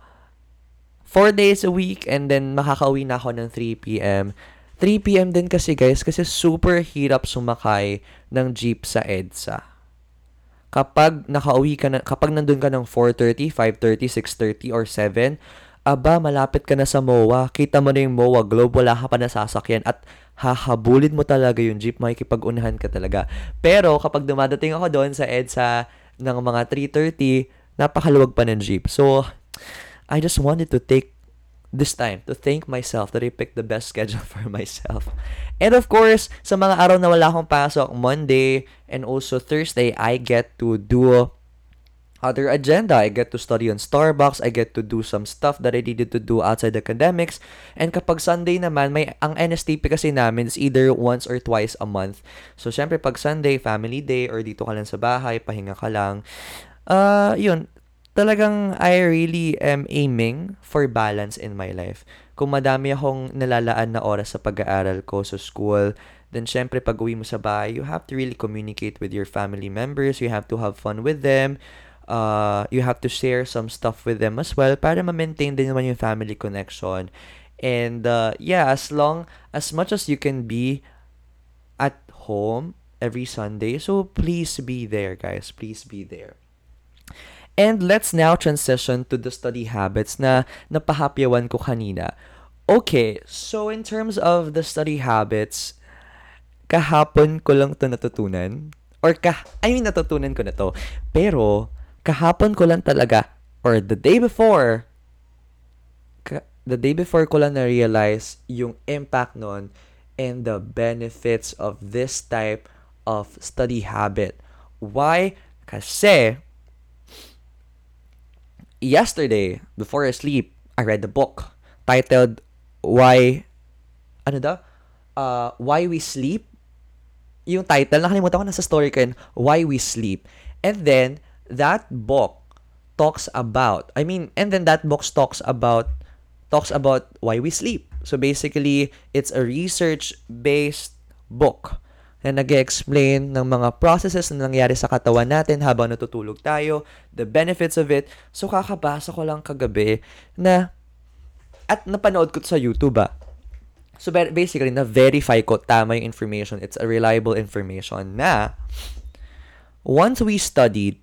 four days a week, and then makakauwi na ako ng three p.m. three p.m. din kasi guys, kasi super hirap sumakay ng jeep sa EDSA. Kapag nakauwi ka na, kapag nandun ka ng four thirty, five thirty, six thirty, or seven, aba, malapit ka na sa M O A. Kita mo na yung M O A Globe, wala ka pa nasasakyan, at hahabulin mo talaga yung jeep, makikipag-unahan ka talaga. Pero kapag dumadating ako doon sa EDSA ng mga three thirty, napakaluwag pa ng jeep. So, I just wanted to take this time to thank myself that I picked the best schedule for myself. And of course, sa mga araw na wala akong pasok, Monday and also Thursday, I get to do other agenda. I get to study on Starbucks. I get to do some stuff that I needed to do outside academics. And kapag Sunday naman, may ang N S T P kasi namin is either once or twice a month. So, syempre, pag Sunday, family day, or dito ka lang sa bahay, pahinga ka lang. Uh, yun. Talagang I really am aiming for balance in my life. Kung madami akong nalalaan na oras sa pag-aaral ko sa school, then syempre pag uwi mo sa bahay, you have to really communicate with your family members, you have to have fun with them, uh, you have to share some stuff with them as well para ma-maintain din naman yung family connection. And uh, yeah, as long, as much as you can be at home every Sunday, so please be there guys, please be there. And let's now transition to the study habits na napahapyawan ko kanina. Okay, so in terms of the study habits, kahapon ko lang to natutunan. Or, kah- I mean, natutunan ko na to. Pero, kahapon ko lang talaga, or the day before, ka- the day before ko lang na-realize yung impact nun and the benefits of this type of study habit. Why? Kasi, yesterday, before I sleep, I read a book titled Why Ano da? Uh, Why We Sleep. Yung title, nakalimutan ko, nasa story ko yun, Why We Sleep. And then, that book talks about, I mean, and then that book talks about, talks about why we sleep. So basically, it's a research-based book na nag-explain ng mga processes na nangyari sa katawan natin habang natutulog tayo, the benefits of it. So, kakabasa ko lang kagabi na, at napanood ko sa YouTube ah. So, basically, na-verify ko tama yung information. It's a reliable information na once we studied,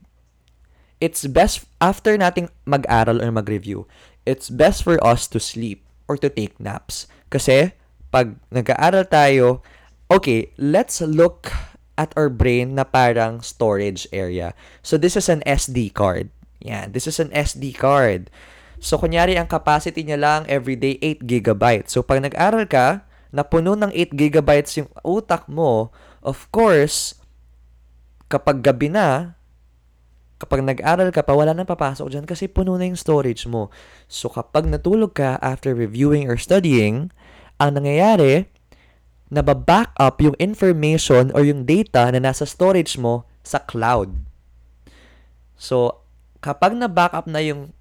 it's best, after nating mag-aral or mag-review, it's best for us to sleep or to take naps. Kasi, pag nag-aaral tayo, okay, let's look at our brain na parang storage area. So, this is an S D card. Yeah, this is an S D card. So, kunyari, ang capacity niya lang everyday eight gigabytes. So, pag nag-aral ka, napuno ng eight gigabytes yung utak mo, of course, kapag gabi na, kapag nag-aral ka pa, wala nang papasok dyan kasi puno na yung storage mo. So, kapag natulog ka after reviewing or studying, ang nangyayari, nababack up yung information or yung data na nasa storage mo sa cloud. So, kapag na-back up na yung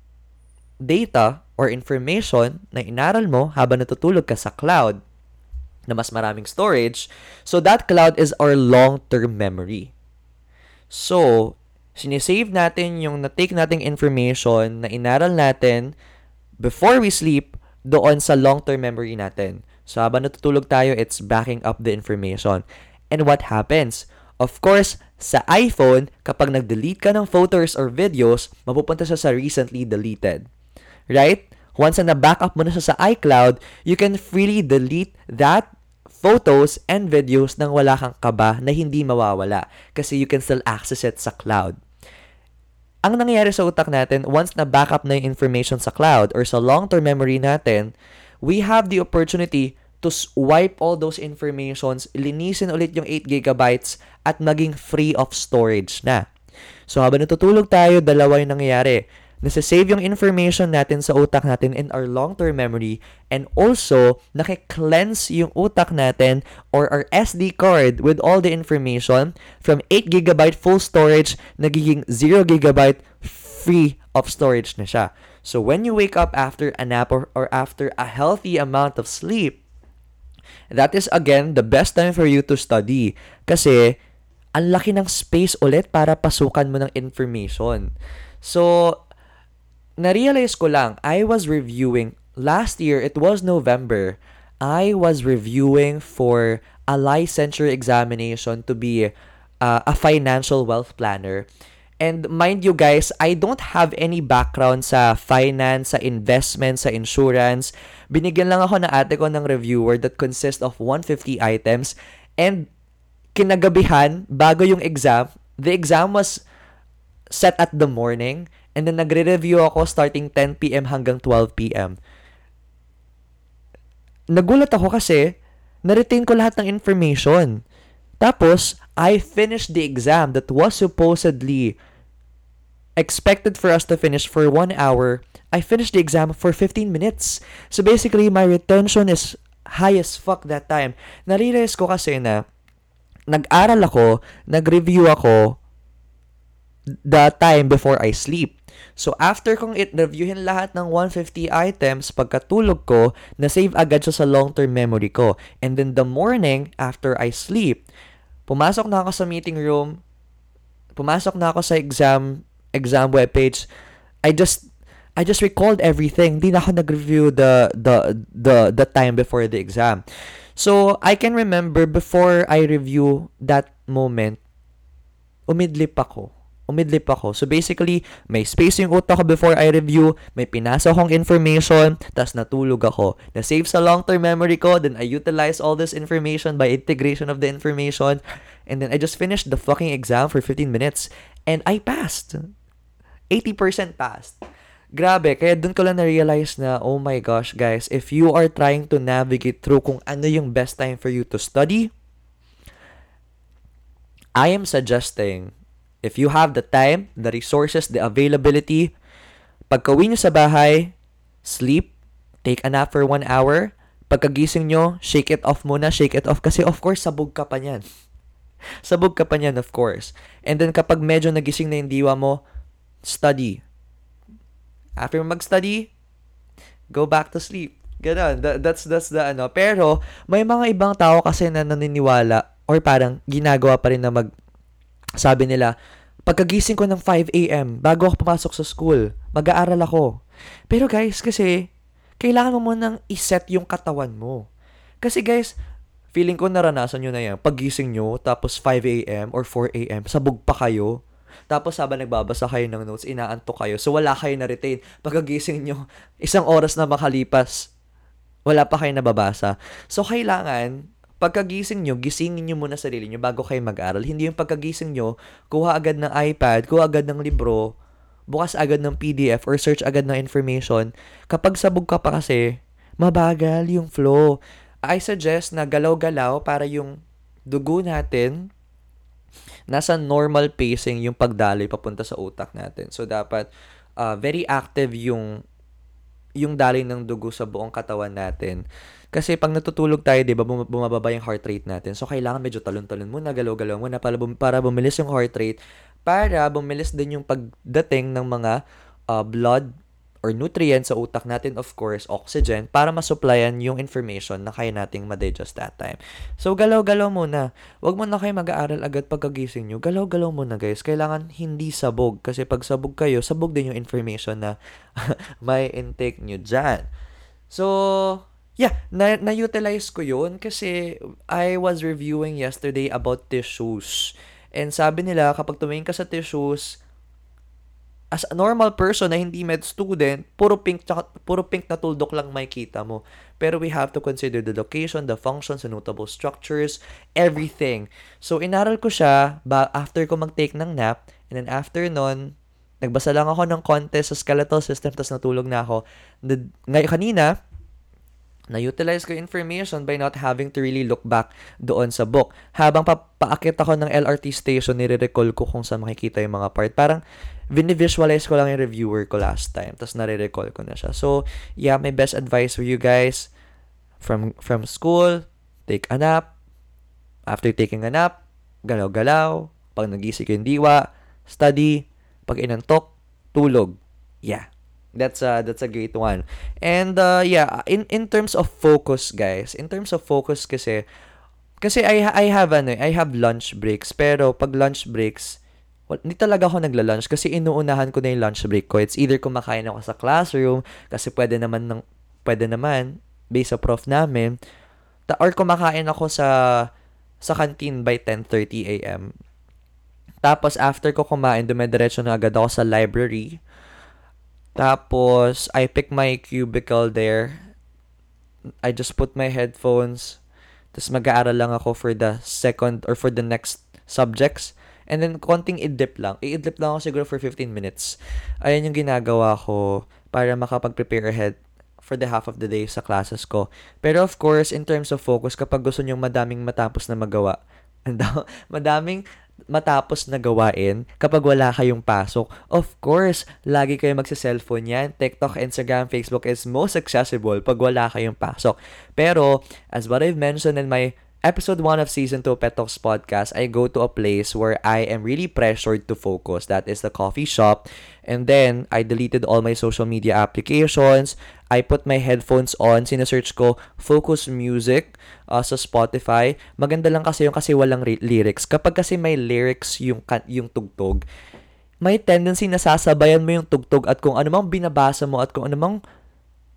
data or information na inaral mo habang natutulog ka sa cloud na mas maraming storage, so that cloud is our long-term memory. So, sinisave natin yung na-take nating information na inaral natin before we sleep doon sa long-term memory natin. So, habang natutulog tayo, it's backing up the information. And what happens? Of course, sa iPhone, kapag nag-delete ka ng photos or videos, mapupunta siya sa recently deleted. Right? Once na na-back up mo na siya sa iCloud, you can freely delete that photos and videos nang wala kang kaba na hindi mawawala. Kasi you can still access it sa cloud. Ang nangyayari sa utak natin, once na-back up na yung information sa cloud or sa long-term memory natin, we have the opportunity to swipe all those informations, linisin ulit yung eight gigabytes, at maging free of storage na. So, habang natutulog tayo, dalawa yung nangyayari. Nasasave yung information natin sa utak natin in our long-term memory, and also, naki-cleanse yung utak natin or our S D card with all the information from eight gigabyte full storage, nagiging zero gigabyte free of storage na siya. So, when you wake up after a nap or, or after a healthy amount of sleep, that is, again, the best time for you to study. Kasi, ang laki ng space ulit para pasukan mo ng information. So, na-realize ko lang, I was reviewing, last year, it was November, I was reviewing for a licensure examination to be uh, a financial wealth planner. And mind you guys, I don't have any background sa finance, sa investment, sa insurance. Binigyan lang ako ng ate ko ng reviewer that consists of one hundred fifty items. And kinagabihan, bago yung exam, the exam was set at the morning. And then nagre-review ako starting ten p.m. hanggang twelve p.m. Nagulat ako kasi, na-retain ko lahat ng information. Tapos, I finished the exam that was supposedly expected for us to finish for one hour, I finished the exam for fifteen minutes. So basically, my retention is high as fuck that time. Narealize ko kasi na nag-aral ako, nag-review ako the time before I sleep. So after kong i-reviewin lahat ng one hundred fifty items, pagkatulog ko, na-save agad siya sa long-term memory ko. And then the morning, after I sleep, pumasok na ako sa meeting room, pumasok na ako sa exam, exam webpage. I just, I just recalled everything. Di na ako nag-review the, the, the, the time before the exam. So, I can remember before I review that moment, umidlip ako. umidlip ako. So basically, may space yung utak ko before I review, may pinasa akong information, tas natulog ako. Na-save sa long-term memory ko, then I utilize all this information by integration of the information, and then I just finished the fucking exam for fifteen minutes, and I passed. eighty percent passed. Grabe, kaya dun ko lang na-realize na, oh my gosh, guys, if you are trying to navigate through kung ano yung best time for you to study, I am suggesting, if you have the time, the resources, the availability, pagka-uwi nyo sa bahay, sleep, take a nap for one hour, pagkagising nyo, shake it off muna, shake it off, kasi of course, sabog ka pa niyan. Sabog ka pa niyan, of course. And then kapag medyo nagising na yung diwa mo, study. After mag-study, go back to sleep. Ganun, Th- that's, that's the ano. Pero, may mga ibang tao kasi na naniniwala or parang ginagawa pa rin na mag- Sabi nila, pagkagising ko ng five a.m. bago ako pumasok sa school, mag-aaral ako. Pero guys, kasi, kailangan mo munang iset yung katawan mo. Kasi guys, feeling ko naranasan nyo na yan. Paggising nyo, tapos five a.m. or four a.m. sabog pa kayo. Tapos habang nagbabasa kayo ng notes, inaantok kayo. So wala kayo na-retain. Pagkagising nyo, isang oras na makalipas, wala pa kayo nababasa. So kailangan, pagkagising nyo, gisingin nyo muna sarili nyo bago kayo mag-aral. Hindi yung pagkagising nyo, kuha agad ng iPad, kuha agad ng libro, bukas agad ng P D F, or search agad ng information. Kapag sabog ka pa kasi, mabagal yung flow. I suggest na galaw-galaw para yung dugo natin, nasa normal pacing yung pagdaloy papunta sa utak natin. So, dapat uh, very active yung yung daloy ng dugo sa buong katawan natin. Kasi pag natutulog tayo, di ba, bumababa yung heart rate natin. So, kailangan medyo talon-talon muna, galaw-galaw muna para, bum- para bumilis yung heart rate, para bumilis din yung pagdating ng mga uh, blood or nutrients sa utak natin, of course, oxygen, para masupplyan yung information na kaya nating ma-digest that time. So, galaw-galaw muna. Huwag mo na kayo mag-aaral agad pagkagising nyo. Galaw-galaw muna, guys. Kailangan hindi sabog. Kasi pag sabog kayo, sabog din yung information na may intake nyo dyan. So, yeah, na- na-utilize ko yun kasi I was reviewing yesterday about tissues. And sabi nila, kapag tumingin ka sa tissues, as a normal person na hindi med student, puro pink, tsaka, puro pink na tuldok lang may kita mo. Pero we have to consider the location, the functions, the notable structures, everything. So, inaral ko siya ba- after ko mag-take ng nap. And then after nun, nagbasa lang ako ng konti sa skeletal system tapos natulog na ako. The, ngay- kanina, na-utilize ko information by not having to really look back doon sa book. Habang papaakit ako ng L R T station, nire-recall ko kung saan makikita yung mga part. Parang, vini-visualize ko lang yung reviewer ko last time. Tapos, nare-recall ko na siya. So, yeah, my best advice for you guys, from from school, take a nap. After taking a nap, galaw-galaw. Pag nagising yung diwa, study. Pag inantok, tulog. Yeah. That's a, that's a great one. And uh, yeah, in in terms of focus, guys, in terms of focus kasi, kasi I I have ano, I have lunch breaks, pero pag lunch breaks, well, hindi talaga ako nagla-lunch kasi inuunahan ko na yung lunch break ko. It's either kumakain ako sa classroom kasi pwede naman ng pwede naman based sa prof namin, ta- or kumakain ako sa sa canteen by ten thirty a.m. Tapos after ko kumain, dumediretso na agad ako sa library. Tapos, I pick my cubicle there. I just put my headphones. Tapos, mag-aaral lang ako for the second or for the next subjects. And then, konting idlip lang. I-idlip lang ako siguro for fifteen minutes. Ayan yung ginagawa ko para makapag-prepare ahead for the half of the day sa classes ko. Pero, of course, in terms of focus, kapag gusto nyong madaming matapos na magawa, madaming matapos na gawain kapag wala kayong pasok. Of course, lagi kayo magsa-cellphone yan. TikTok, Instagram, Facebook is most accessible pag wala kayong pasok. Pero, as what I've mentioned in my Episode one of Season two Pet Talks Podcast, I go to a place where I am really pressured to focus. That is the coffee shop. And then, I deleted all my social media applications. I put my headphones on. Sinesearch ko focus music uh, sa Spotify. Maganda lang kasi yung kasi walang re- lyrics. Kapag kasi may lyrics yung, yung tugtog, may tendency na sasabayan mo yung tugtog at kung anumang binabasa mo at kung anumang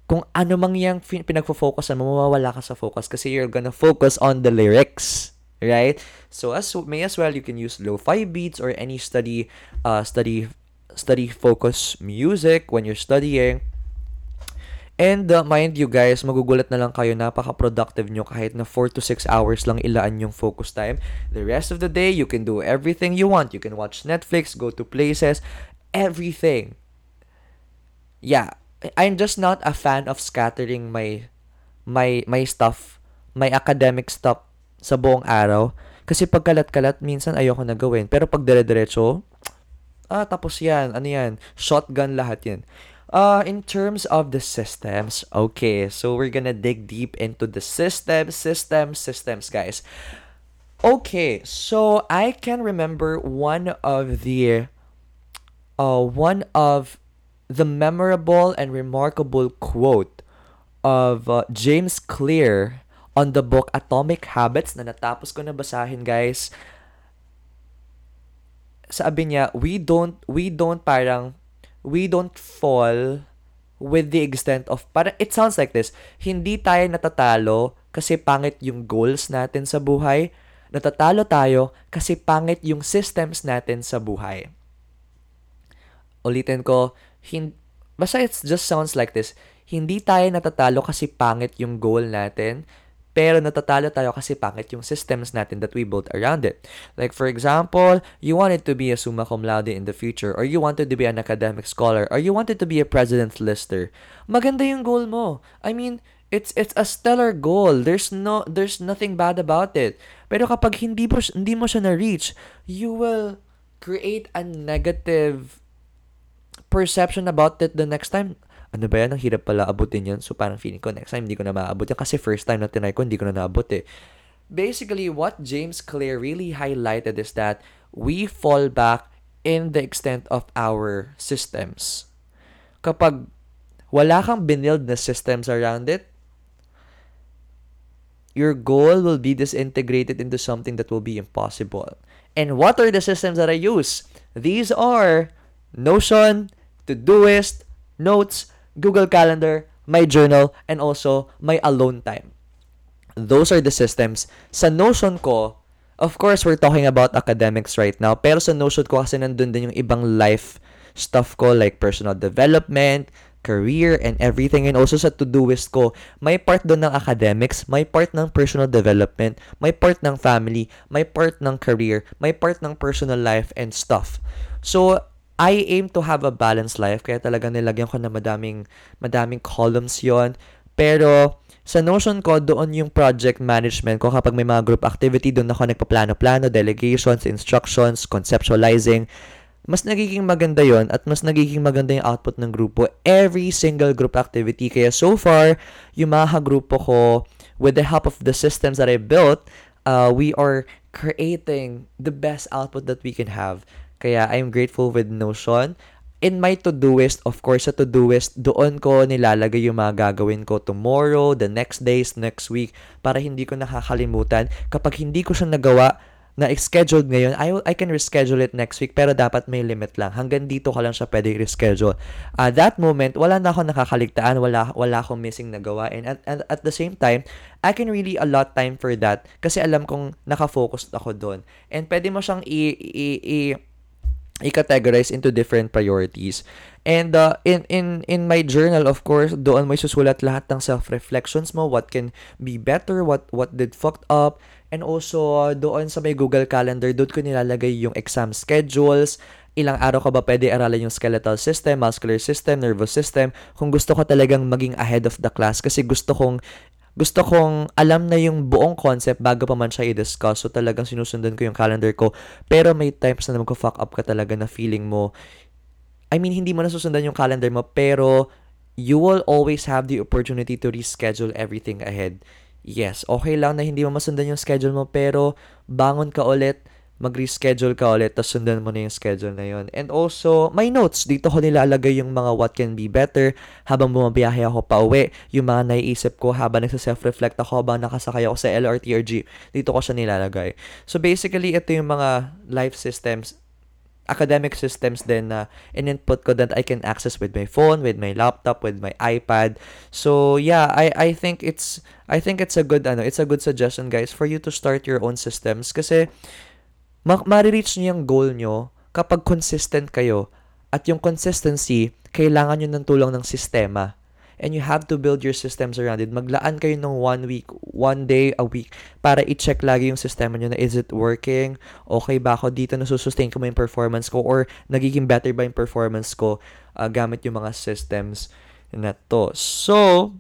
Kung ano mang yung pinagfo-focus, mawawala ka sa focus kasi you're gonna focus on the lyrics. right? So as may as well, you can use lo-fi beats or any study, uh, study, study focus music when you're studying. And uh, mind you guys, magugulat na lang kayo, napaka-productive nyo kahit na four to six hours lang ilaan yung focus time. The rest of the day, you can do everything you want. You can watch Netflix, go to places, everything. Yeah, I'm just not a fan of scattering my my my stuff, my academic stuff sa buong araw. Kasi pagkalat-kalat, minsan ayoko na gawin. Pero pag dire-diretso, ah, tapos yan, ano yan, shotgun lahat yan. Uh, in terms of the systems, okay, so we're gonna dig deep into the system, system, systems, guys. Okay, so I can remember one of the, uh, one of the memorable and remarkable quote of uh, James Clear on the book Atomic Habits na natapos ko na basahin, guys. Sabi niya, we don't, we don't parang, we don't fall with the extent of, para it sounds like this, hindi tayo natatalo kasi pangit yung goals natin sa buhay, natatalo tayo kasi pangit yung systems natin sa buhay. Ulitin ko, hin, basta it just sounds like this, hindi tayo natatalo kasi pangit yung goal natin, pero natatalo tayo kasi pangit yung systems natin that we built around it. Like, for example, you wanted to be a summa cum laude in the future, or you wanted to be an academic scholar, or you wanted to be a president's lister. Maganda yung goal mo. I mean, it's it's a stellar goal. There's no there's nothing bad about it. Pero kapag hindi mo, hindi mo siya na-reach, you will create a negative perception about it the next time. Ano ba yan? Ang hirap pala abutin yun. So, parang feeling ko, next time, hindi ko na maabot yan. Kasi first time na tinry ko, hindi ko na naabot eh. Basically, what James Clear really highlighted is that we fall back in the extent of our systems. Kapag wala kang binild na systems around it, your goal will be disintegrated into something that will be impossible. And what are the systems that I use? These are Notion, Todoist, Notes, Google Calendar, my journal, and also my alone time. Those are the systems. Sa Notion ko, of course, we're talking about academics right now, pero sa Notion ko kasi nandun din yung ibang life stuff ko like personal development, career, and everything. And also sa Todoist ko, may part doon ng academics, may part ng personal development, may part ng family, may part ng career, may part ng personal life and stuff. So, I aim to have a balanced life, kaya talaga nilagyan ko na madaming, madaming columns yon. Pero sa Notion ko, doon yung project management ko. Kapag may mga group activity, doon ako nagpaplano-plano, delegations, instructions, conceptualizing. Mas nagiging maganda yon at mas nagiging maganda yung output ng grupo every single group activity. Kaya so far, yung mga grupo ko, with the help of the systems that I built, uh, we are creating the best output that we can have. Kaya I'm grateful with Notion. In my Todoist, of course, sa Todoist, doon ko nilalagay yung mga gagawin ko tomorrow, the next days, next week, para hindi ko nakakalimutan. Kapag hindi ko siya nagawa, na-scheduled ngayon, I, I can reschedule it next week, pero dapat may limit lang. Hanggang dito ko lang siya pwede reschedule. At that moment, wala na akong nakakaligtaan, wala, wala akong missing nagawa. And at, at, at the same time, I can really allot time for that kasi alam kong nakafocus ako doon. And pwede mo siyang i- i- i- i-categorize into different priorities. And uh, in in in my journal, of course, doon mo isusulat lahat ng self-reflections mo, what can be better, what what did fucked up, and also uh, doon sa may Google Calendar, doon ko nilalagay yung exam schedules, ilang araw ka ba pwede aralan yung skeletal system, muscular system, nervous system, kung gusto ko talagang maging ahead of the class kasi gusto kong Gusto kong alam na yung buong concept bago pa man siya i-discuss. So, talagang sinusundan ko yung calendar ko. Pero may times na magka-fuck up ka talaga na feeling mo. I mean, hindi mo nasusundan yung calendar mo, pero you will always have the opportunity to reschedule everything ahead. Yes, okay lang na hindi mo masundan yung schedule mo, pero bangon ka ulit, mag-reschedule ka ulit, tapos sundan mo na yung schedule na yun. And also, my notes. Dito ko nilalagay yung mga what can be better habang bumabiyahe ako pa uwi. Yung mga naiisip ko habang nagsa-self-reflect ako, habang nakasakay ako sa L R T or jeep. Dito ko siya nilalagay. So basically, ito yung mga life systems academic systems din na in-input ko that I can access with my phone, with my laptop, with my iPad. So yeah, I I think it's I think it's a good ano, it's a good suggestion guys for you to start your own systems kasi ma- ma-reach niyo yung goal niyo kapag consistent kayo. At yung consistency, kailangan niyo ng tulong ng sistema. And you have to build your systems around it. Maglaan kayo ng one week, one day a week para i-check lagi yung sistema nyo na is it working? Okay ba ako dito? Nasusustain ko ba yung performance ko? Or nagiging better ba yung performance ko uh, gamit yung mga systems na to? So,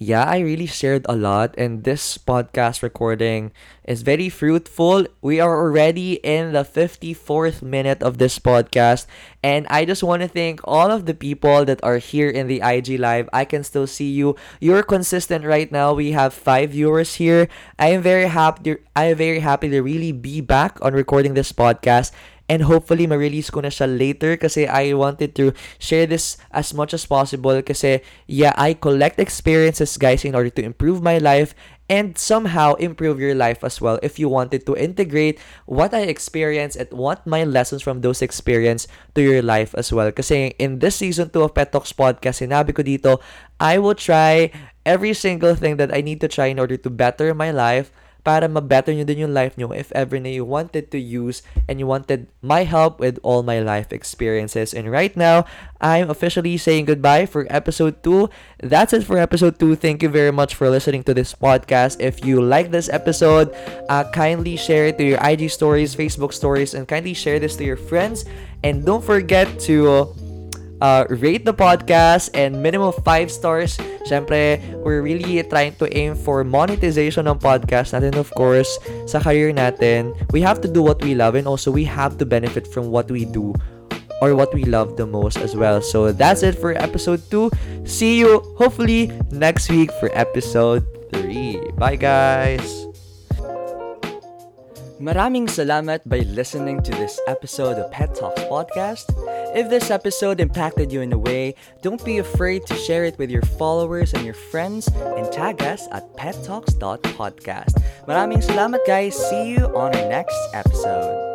yeah, I really shared a lot. And this podcast recording is very fruitful. We are already in the fifty-fourth minute of this podcast. And I just want to thank all of the people that are here in the I G Live. I can still see you. You're consistent right now. We have five viewers here. I am very happy. I am very happy to really be back on recording this podcast. And hopefully, ma-release ko na siya later kasi I wanted to share this as much as possible kasi, yeah, I collect experiences, guys, in order to improve my life and somehow improve your life as well if you wanted to integrate what I experienced and what my lessons from those experiences to your life as well. Kasi in this season two of Pet Talks Podcast, sinabi ko dito, I will try every single thing that I need to try in order to better my life para ma-better nyo din yung life nyo if ever na you wanted to use and you wanted my help with all my life experiences. And right now, I'm officially saying goodbye for episode two. That's it for episode two. Thank you very much for listening to this podcast. If you like this episode, uh, kindly share it to your I G stories, Facebook stories, and kindly share this to your friends. And don't forget to Uh, rate the podcast and minimum five stars. Siyempre, we're really trying to aim for monetization ng podcast natin, of course, sa career natin. We have to do what we love and also we have to benefit from what we do or what we love the most as well. So that's it for episode two. See you hopefully next week for episode three. Bye guys! Maraming salamat by listening to this episode of Pet Talks Podcast. If this episode impacted you in a way, don't be afraid to share it with your followers and your friends and tag us at pet talks dot podcast. Maraming salamat guys. See you on our next episode.